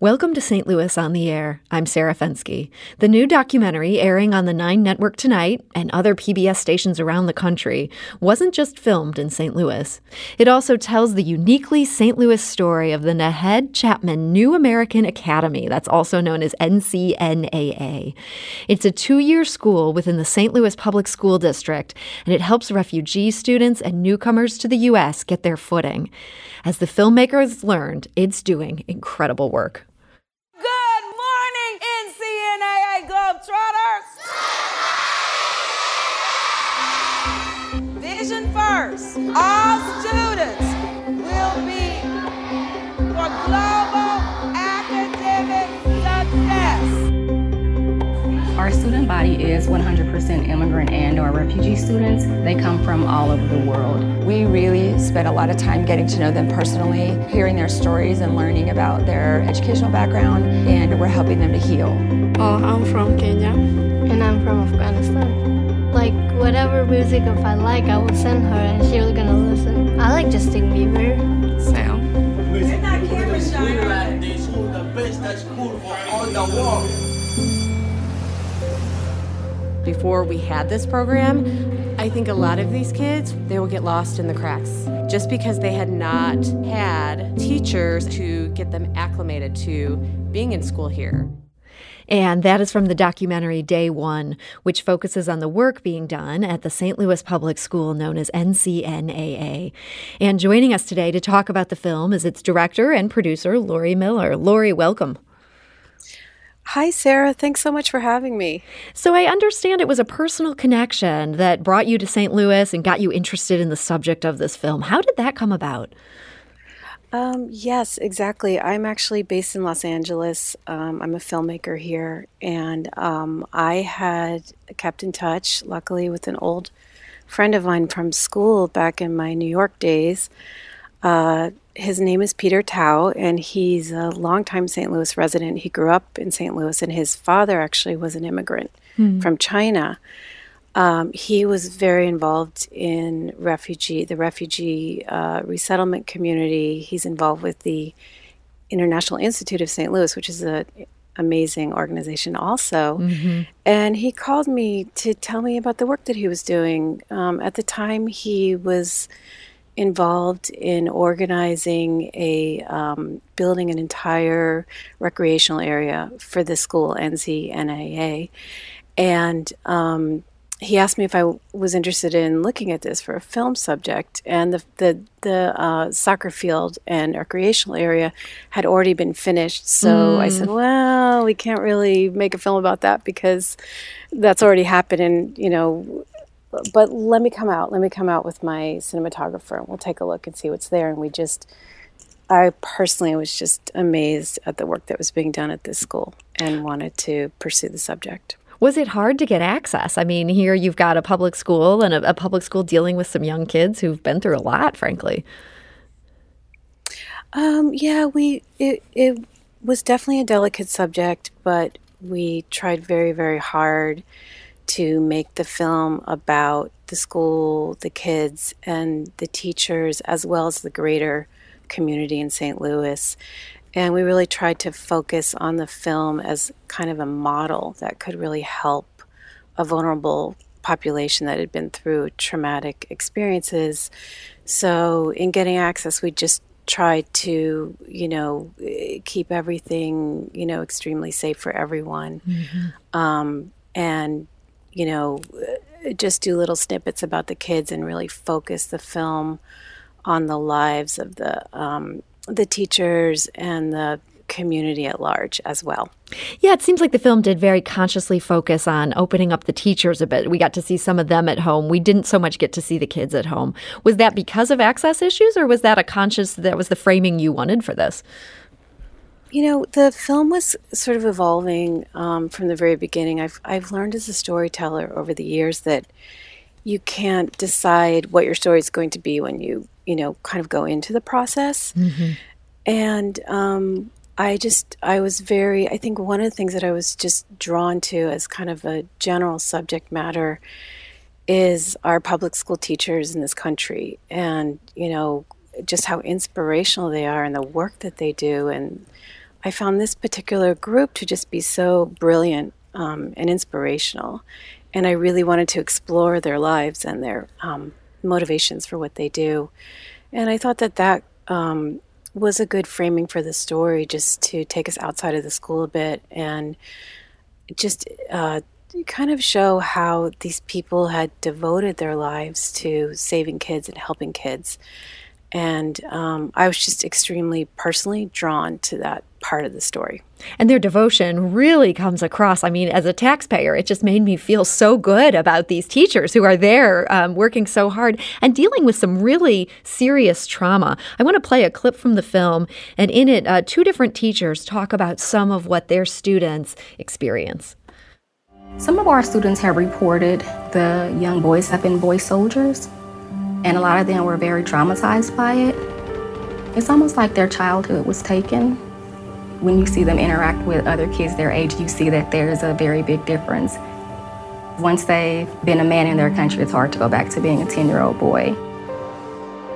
Welcome to St. Louis on the Air. I'm Sarah Fenske. The new documentary airing on the Nine Network tonight and other PBS stations around the country wasn't just filmed in St. Louis. It also tells the uniquely St. Louis story of the Nahed Chapman New American Academy, that's also known as NCNAA. It's a 2-year school within the St. Louis Public School District, and it helps refugee students and newcomers to the U.S. get their footing. As the filmmakers learned, it's doing incredible work. Good morning, NCNAA Globetrotters! Vision first. All students will be for global academic success. Our student body is 100% immigrant and or refugee students. They come from all over the world. We really spent a lot of time getting to know them personally, hearing their stories and learning about their educational background, and we're helping them to heal. I'm from Kenya. And I'm from Afghanistan. Like, whatever music if I like, I will send her and she was gonna listen. I like Justin Bieber. Sam. They're not camera shy, right? They school the best at school for all the world. Before we had this program, I think a lot of these kids, they will get lost in the cracks just because they had not had teachers to get them acclimated to being in school here. And that is from the documentary Day One, which focuses on the work being done at the St. Louis Public School known as NCNAA. And joining us today to talk about the film is its director and producer, Lori Miller. Lori, welcome. Hi, Sarah. Thanks so much for having me. So I understand it was a personal connection that brought you to St. Louis and got you interested in the subject of this film. How did that come about? Yes, exactly. I'm actually based in Los Angeles. I'm a filmmaker here, and I had kept in touch, luckily, with an old friend of mine from school back in my New York days. His name is Peter Tao, and he's a longtime St. Louis resident. He grew up in St. Louis, and his father actually was an immigrant from China. He was very involved in the refugee resettlement community. He's involved with the International Institute of St. Louis, which is an amazing organization also. Mm-hmm. And he called me to tell me about the work that he was doing. At the time, he was involved in organizing building an entire recreational area for the school, NCNAA. And he asked me if I was interested in looking at this for a film subject. And the soccer field and recreational area had already been finished. So I said, well, we can't really make a film about that because that's already happened, and, you know, but let me come out with my cinematographer and we'll take a look and see what's there. And I personally was just amazed at the work that was being done at this school and wanted to pursue the subject. Was it hard to get access? I mean, here you've got a public school and a public school dealing with some young kids who've been through a lot, frankly. It was definitely a delicate subject, but we tried very, very hard to make the film about the school, the kids, and the teachers, as well as the greater community in St. Louis. And we really tried to focus on the film as kind of a model that could really help a vulnerable population that had been through traumatic experiences. So in getting access, we just tried to, you know, keep everything, you know, extremely safe for everyone. Mm-hmm. And you know, just do little snippets about the kids and really focus the film on the lives of the teachers and the community at large as well. Yeah, it seems like the film did very consciously focus on opening up the teachers a bit. We got to see some of them at home. We didn't so much get to see the kids at home. Was that because of access issues, or was that that was the framing you wanted for this? You know, the film was sort of evolving from the very beginning. I've learned as a storyteller over the years that you can't decide what your story is going to be when you know, kind of go into the process. Mm-hmm. And I think one of the things that I was just drawn to as kind of a general subject matter is our public school teachers in this country, and, you know, just how inspirational they are and the work that they do, and I found this particular group to just be so brilliant and inspirational, and I really wanted to explore their lives and their motivations for what they do. And I thought that was a good framing for the story, just to take us outside of the school a bit and just kind of show how these people had devoted their lives to saving kids and helping kids. And I was just extremely personally drawn to that part of the story. And their devotion really comes across. I mean, as a taxpayer, it just made me feel so good about these teachers who are there working so hard and dealing with some really serious trauma. I want to play a clip from the film, and in it, two different teachers talk about some of what their students experience. Some of our students have reported the young boys have been boy soldiers, and a lot of them were very traumatized by it. It's almost like their childhood was taken. When you see them interact with other kids their age, you see that there's a very big difference. Once they've been a man in their country, it's hard to go back to being a 10-year-old boy.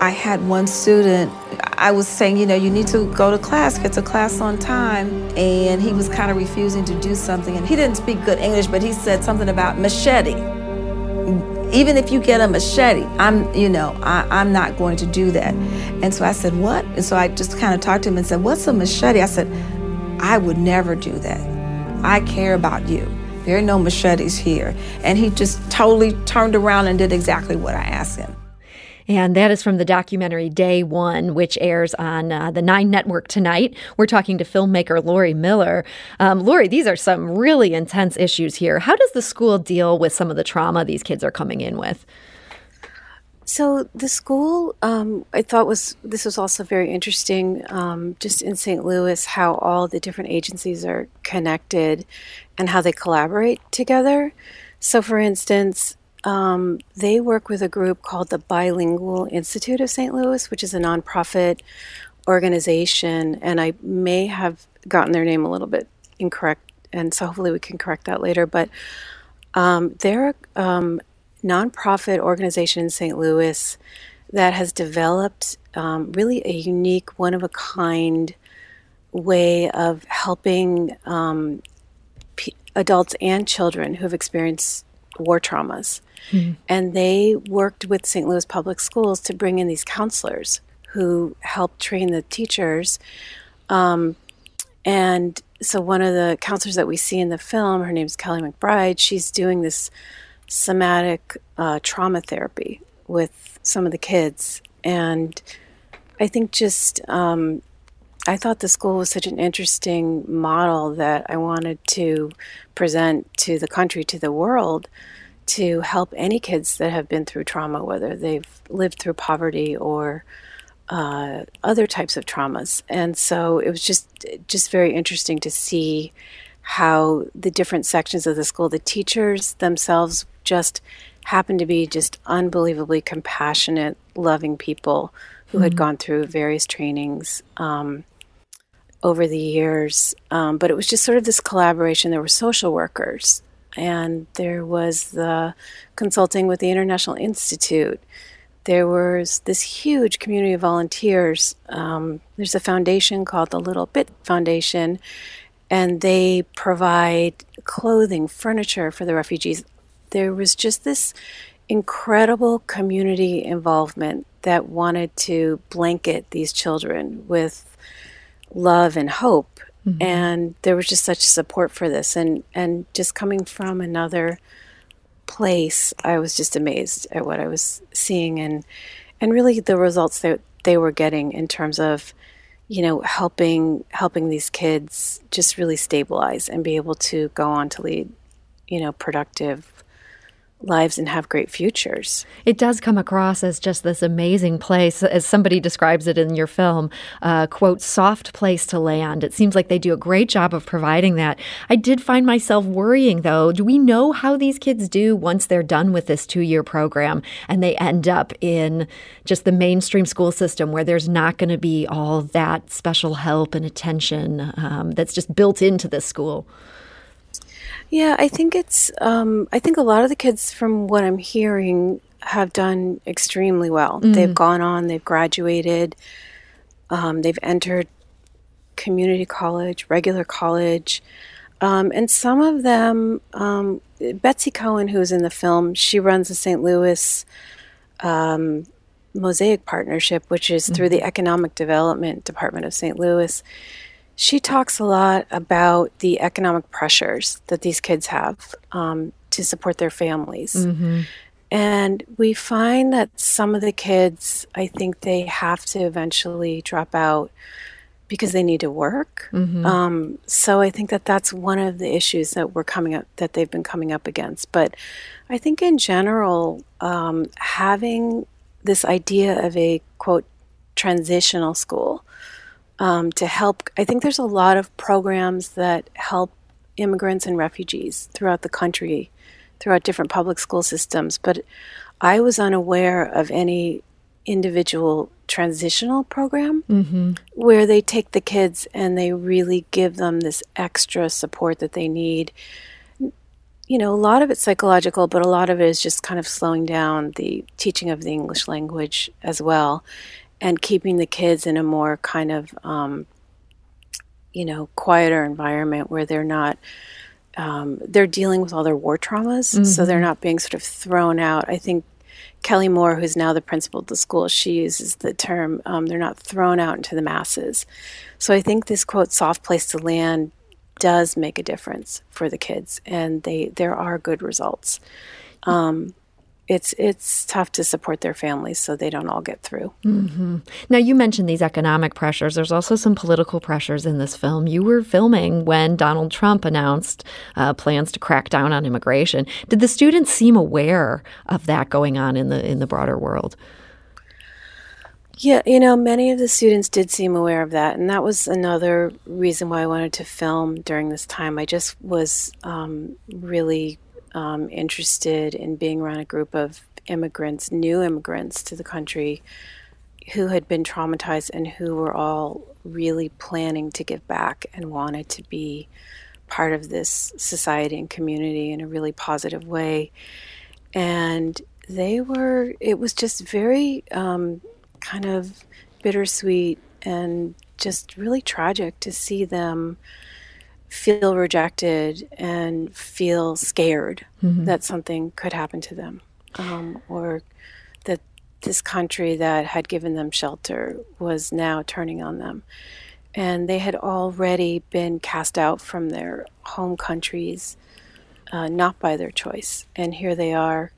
I had one student, I was saying, you know, you need to go to class, get to class on time. And he was kind of refusing to do something. And he didn't speak good English, but he said something about machete. Even if you get a machete, I'm not going to do that. And so I said, what? And so I just kind of talked to him and said, what's a machete? I said, I would never do that. I care about you. There are no machetes here. And he just totally turned around and did exactly what I asked him. And that is from the documentary Day One, which airs on the Nine Network tonight. We're talking to filmmaker Lori Miller. Lori, these are some really intense issues here. How does the school deal with some of the trauma these kids are coming in with? So the school, I thought this was also very interesting, just in St. Louis, how all the different agencies are connected and how they collaborate together. So, for instance, they work with a group called the Bilingual Institute of St. Louis, which is a nonprofit organization, and I may have gotten their name a little bit incorrect, and so hopefully we can correct that later, but they're a nonprofit organization in St. Louis that has developed really a unique, one-of-a-kind way of helping adults and children who have experienced war traumas. Mm-hmm. And they worked with St. Louis Public Schools to bring in these counselors who helped train the teachers. And so one of the counselors that we see in the film, her name's Kelly McBride, she's doing this somatic trauma therapy with some of the kids. And I think I thought the school was such an interesting model that I wanted to present to the country, to the world, to help any kids that have been through trauma, whether they've lived through poverty or other types of traumas. And so it was just very interesting to see how the different sections of the school, the teachers themselves just happened to be just unbelievably compassionate, loving people who had gone through various trainings over the years. But it was just sort of this collaboration. There were social workers, and there was the consulting with the International Institute. There was this huge community of volunteers. There's a foundation called the Little Bit Foundation, and they provide clothing, furniture for the refugees. There was just this incredible community involvement that wanted to blanket these children with love and hope. Mm-hmm. And there was just such support for this. And just coming from another place, I was just amazed at what I was seeing and really the results that they were getting in terms of, you know, helping these kids just really stabilize and be able to go on to lead, you know, productive lives and have great futures. It does come across as just this amazing place, as somebody describes it in your film, quote, soft place to land. It seems like they do a great job of providing that. I did find myself worrying, though. Do we know how these kids do once they're done with this 2-year program and they end up in just the mainstream school system where there's not going to be all that special help and attention that's just built into this school? Yeah, I think I think a lot of the kids, from what I'm hearing, have done extremely well. Mm. They've gone on, they've graduated, they've entered community college, regular college, and some of them, Betsy Cohen, who's in the film, she runs the St. Louis Mosaic Partnership, which is through the Economic Development Department of St. Louis. She talks a lot about the economic pressures that these kids have to support their families. Mm-hmm. And we find that some of the kids, I think they have to eventually drop out because they need to work. Mm-hmm. So I think that that's one of the issues that we're coming up, that they've been coming up against. But I think in general, having this idea of a, quote, transitional school to help, I think there's a lot of programs that help immigrants and refugees throughout the country, throughout different public school systems, but I was unaware of any individual transitional program where they take the kids and they really give them this extra support that they need. You know, a lot of it's psychological, but a lot of it is just kind of slowing down the teaching of the English language as well and keeping the kids in a more kind of, you know, quieter environment where they're not they're dealing with all their war traumas, so they're not being sort of thrown out. I think Kelly Moore, who's now the principal of the school, she uses the term, they're not thrown out into the masses. So I think this, quote, soft place to land does make a difference for the kids, and there are good results. It's tough to support their families so they don't all get through. Mm-hmm. Now, you mentioned these economic pressures. There's also some political pressures in this film. You were filming when Donald Trump announced plans to crack down on immigration. Did the students seem aware of that going on in the broader world? Yeah, you know, many of the students did seem aware of that, and that was another reason why I wanted to film during this time. I just was really interested in being around a group of immigrants, new immigrants to the country who had been traumatized and who were all really planning to give back and wanted to be part of this society and community in a really positive way. And it was just very kind of bittersweet and just really tragic to see them feel rejected and feel scared that something could happen to them, or that this country that had given them shelter was now turning on them. And they had already been cast out from their home countries, not by their choice. And here they are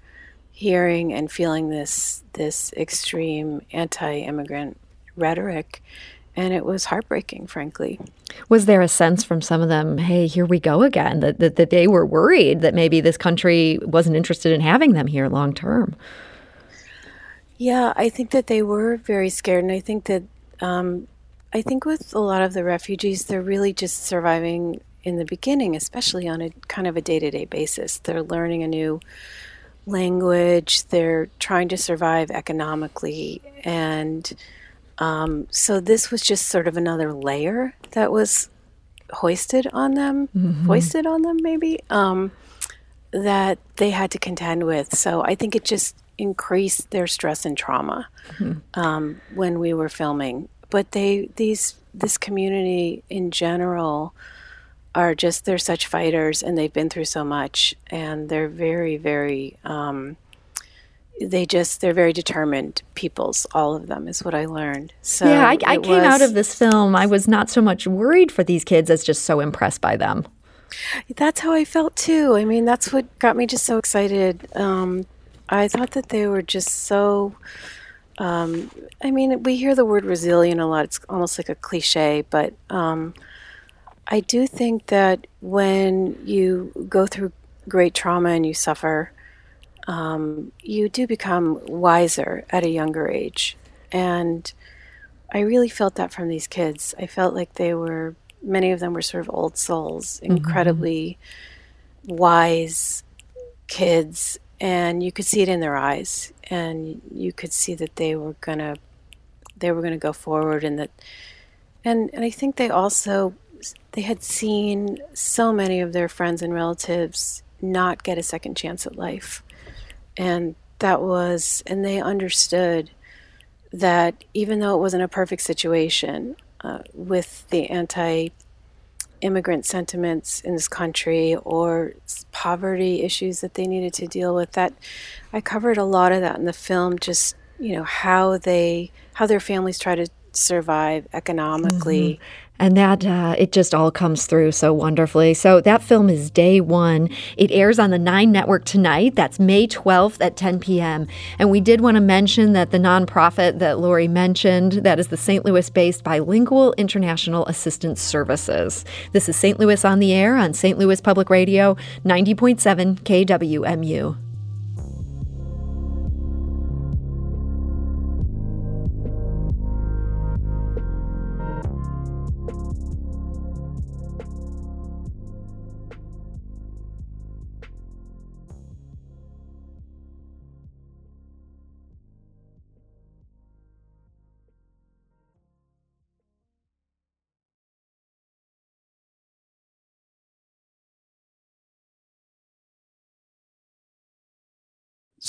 hearing and feeling this extreme anti-immigrant rhetoric. And it was heartbreaking, frankly. Was there a sense from some of them, hey, here we go again, that they were worried that maybe this country wasn't interested in having them here long term? Yeah, I think that they were very scared. And I think that with a lot of the refugees, they're really just surviving in the beginning, especially on a kind of a day-to-day basis. They're learning a new language. They're trying to survive economically. And so this was just sort of another layer that was hoisted on them, that they had to contend with. So I think it just increased their stress and trauma when we were filming. But this community in general are just, they're such fighters, and they've been through so much, and they're very, very... they're very determined peoples, all of them, is what I learned. So yeah, I came out of this film, I was not so much worried for these kids as just so impressed by them. That's how I felt too. I mean, that's what got me just so excited. I thought that they were just so, I mean, we hear the word resilient a lot. It's almost like a cliche, but I do think that when you go through great trauma and you suffer, you do become wiser at a younger age. And I really felt that from these kids. I felt like many of them were sort of old souls, incredibly wise kids. And you could see it in their eyes. And you could see that they were gonna go forward, and that, and I think they had seen so many of their friends and relatives not get a second chance at life. And they understood that even though it wasn't a perfect situation, with the anti-immigrant sentiments in this country or poverty issues that they needed to deal with. That I covered a lot of that in the film, just, you know, how their families try to survive economically. Mm-hmm. And that, it just all comes through so wonderfully. So that film is Day One. It airs on the Nine Network tonight. That's May 12th at 10 p.m. And we did want to mention that the nonprofit that Lori mentioned, that is the St. Louis-based Bilingual International Assistance Services. This is St. Louis on the Air on St. Louis Public Radio, 90.7 KWMU.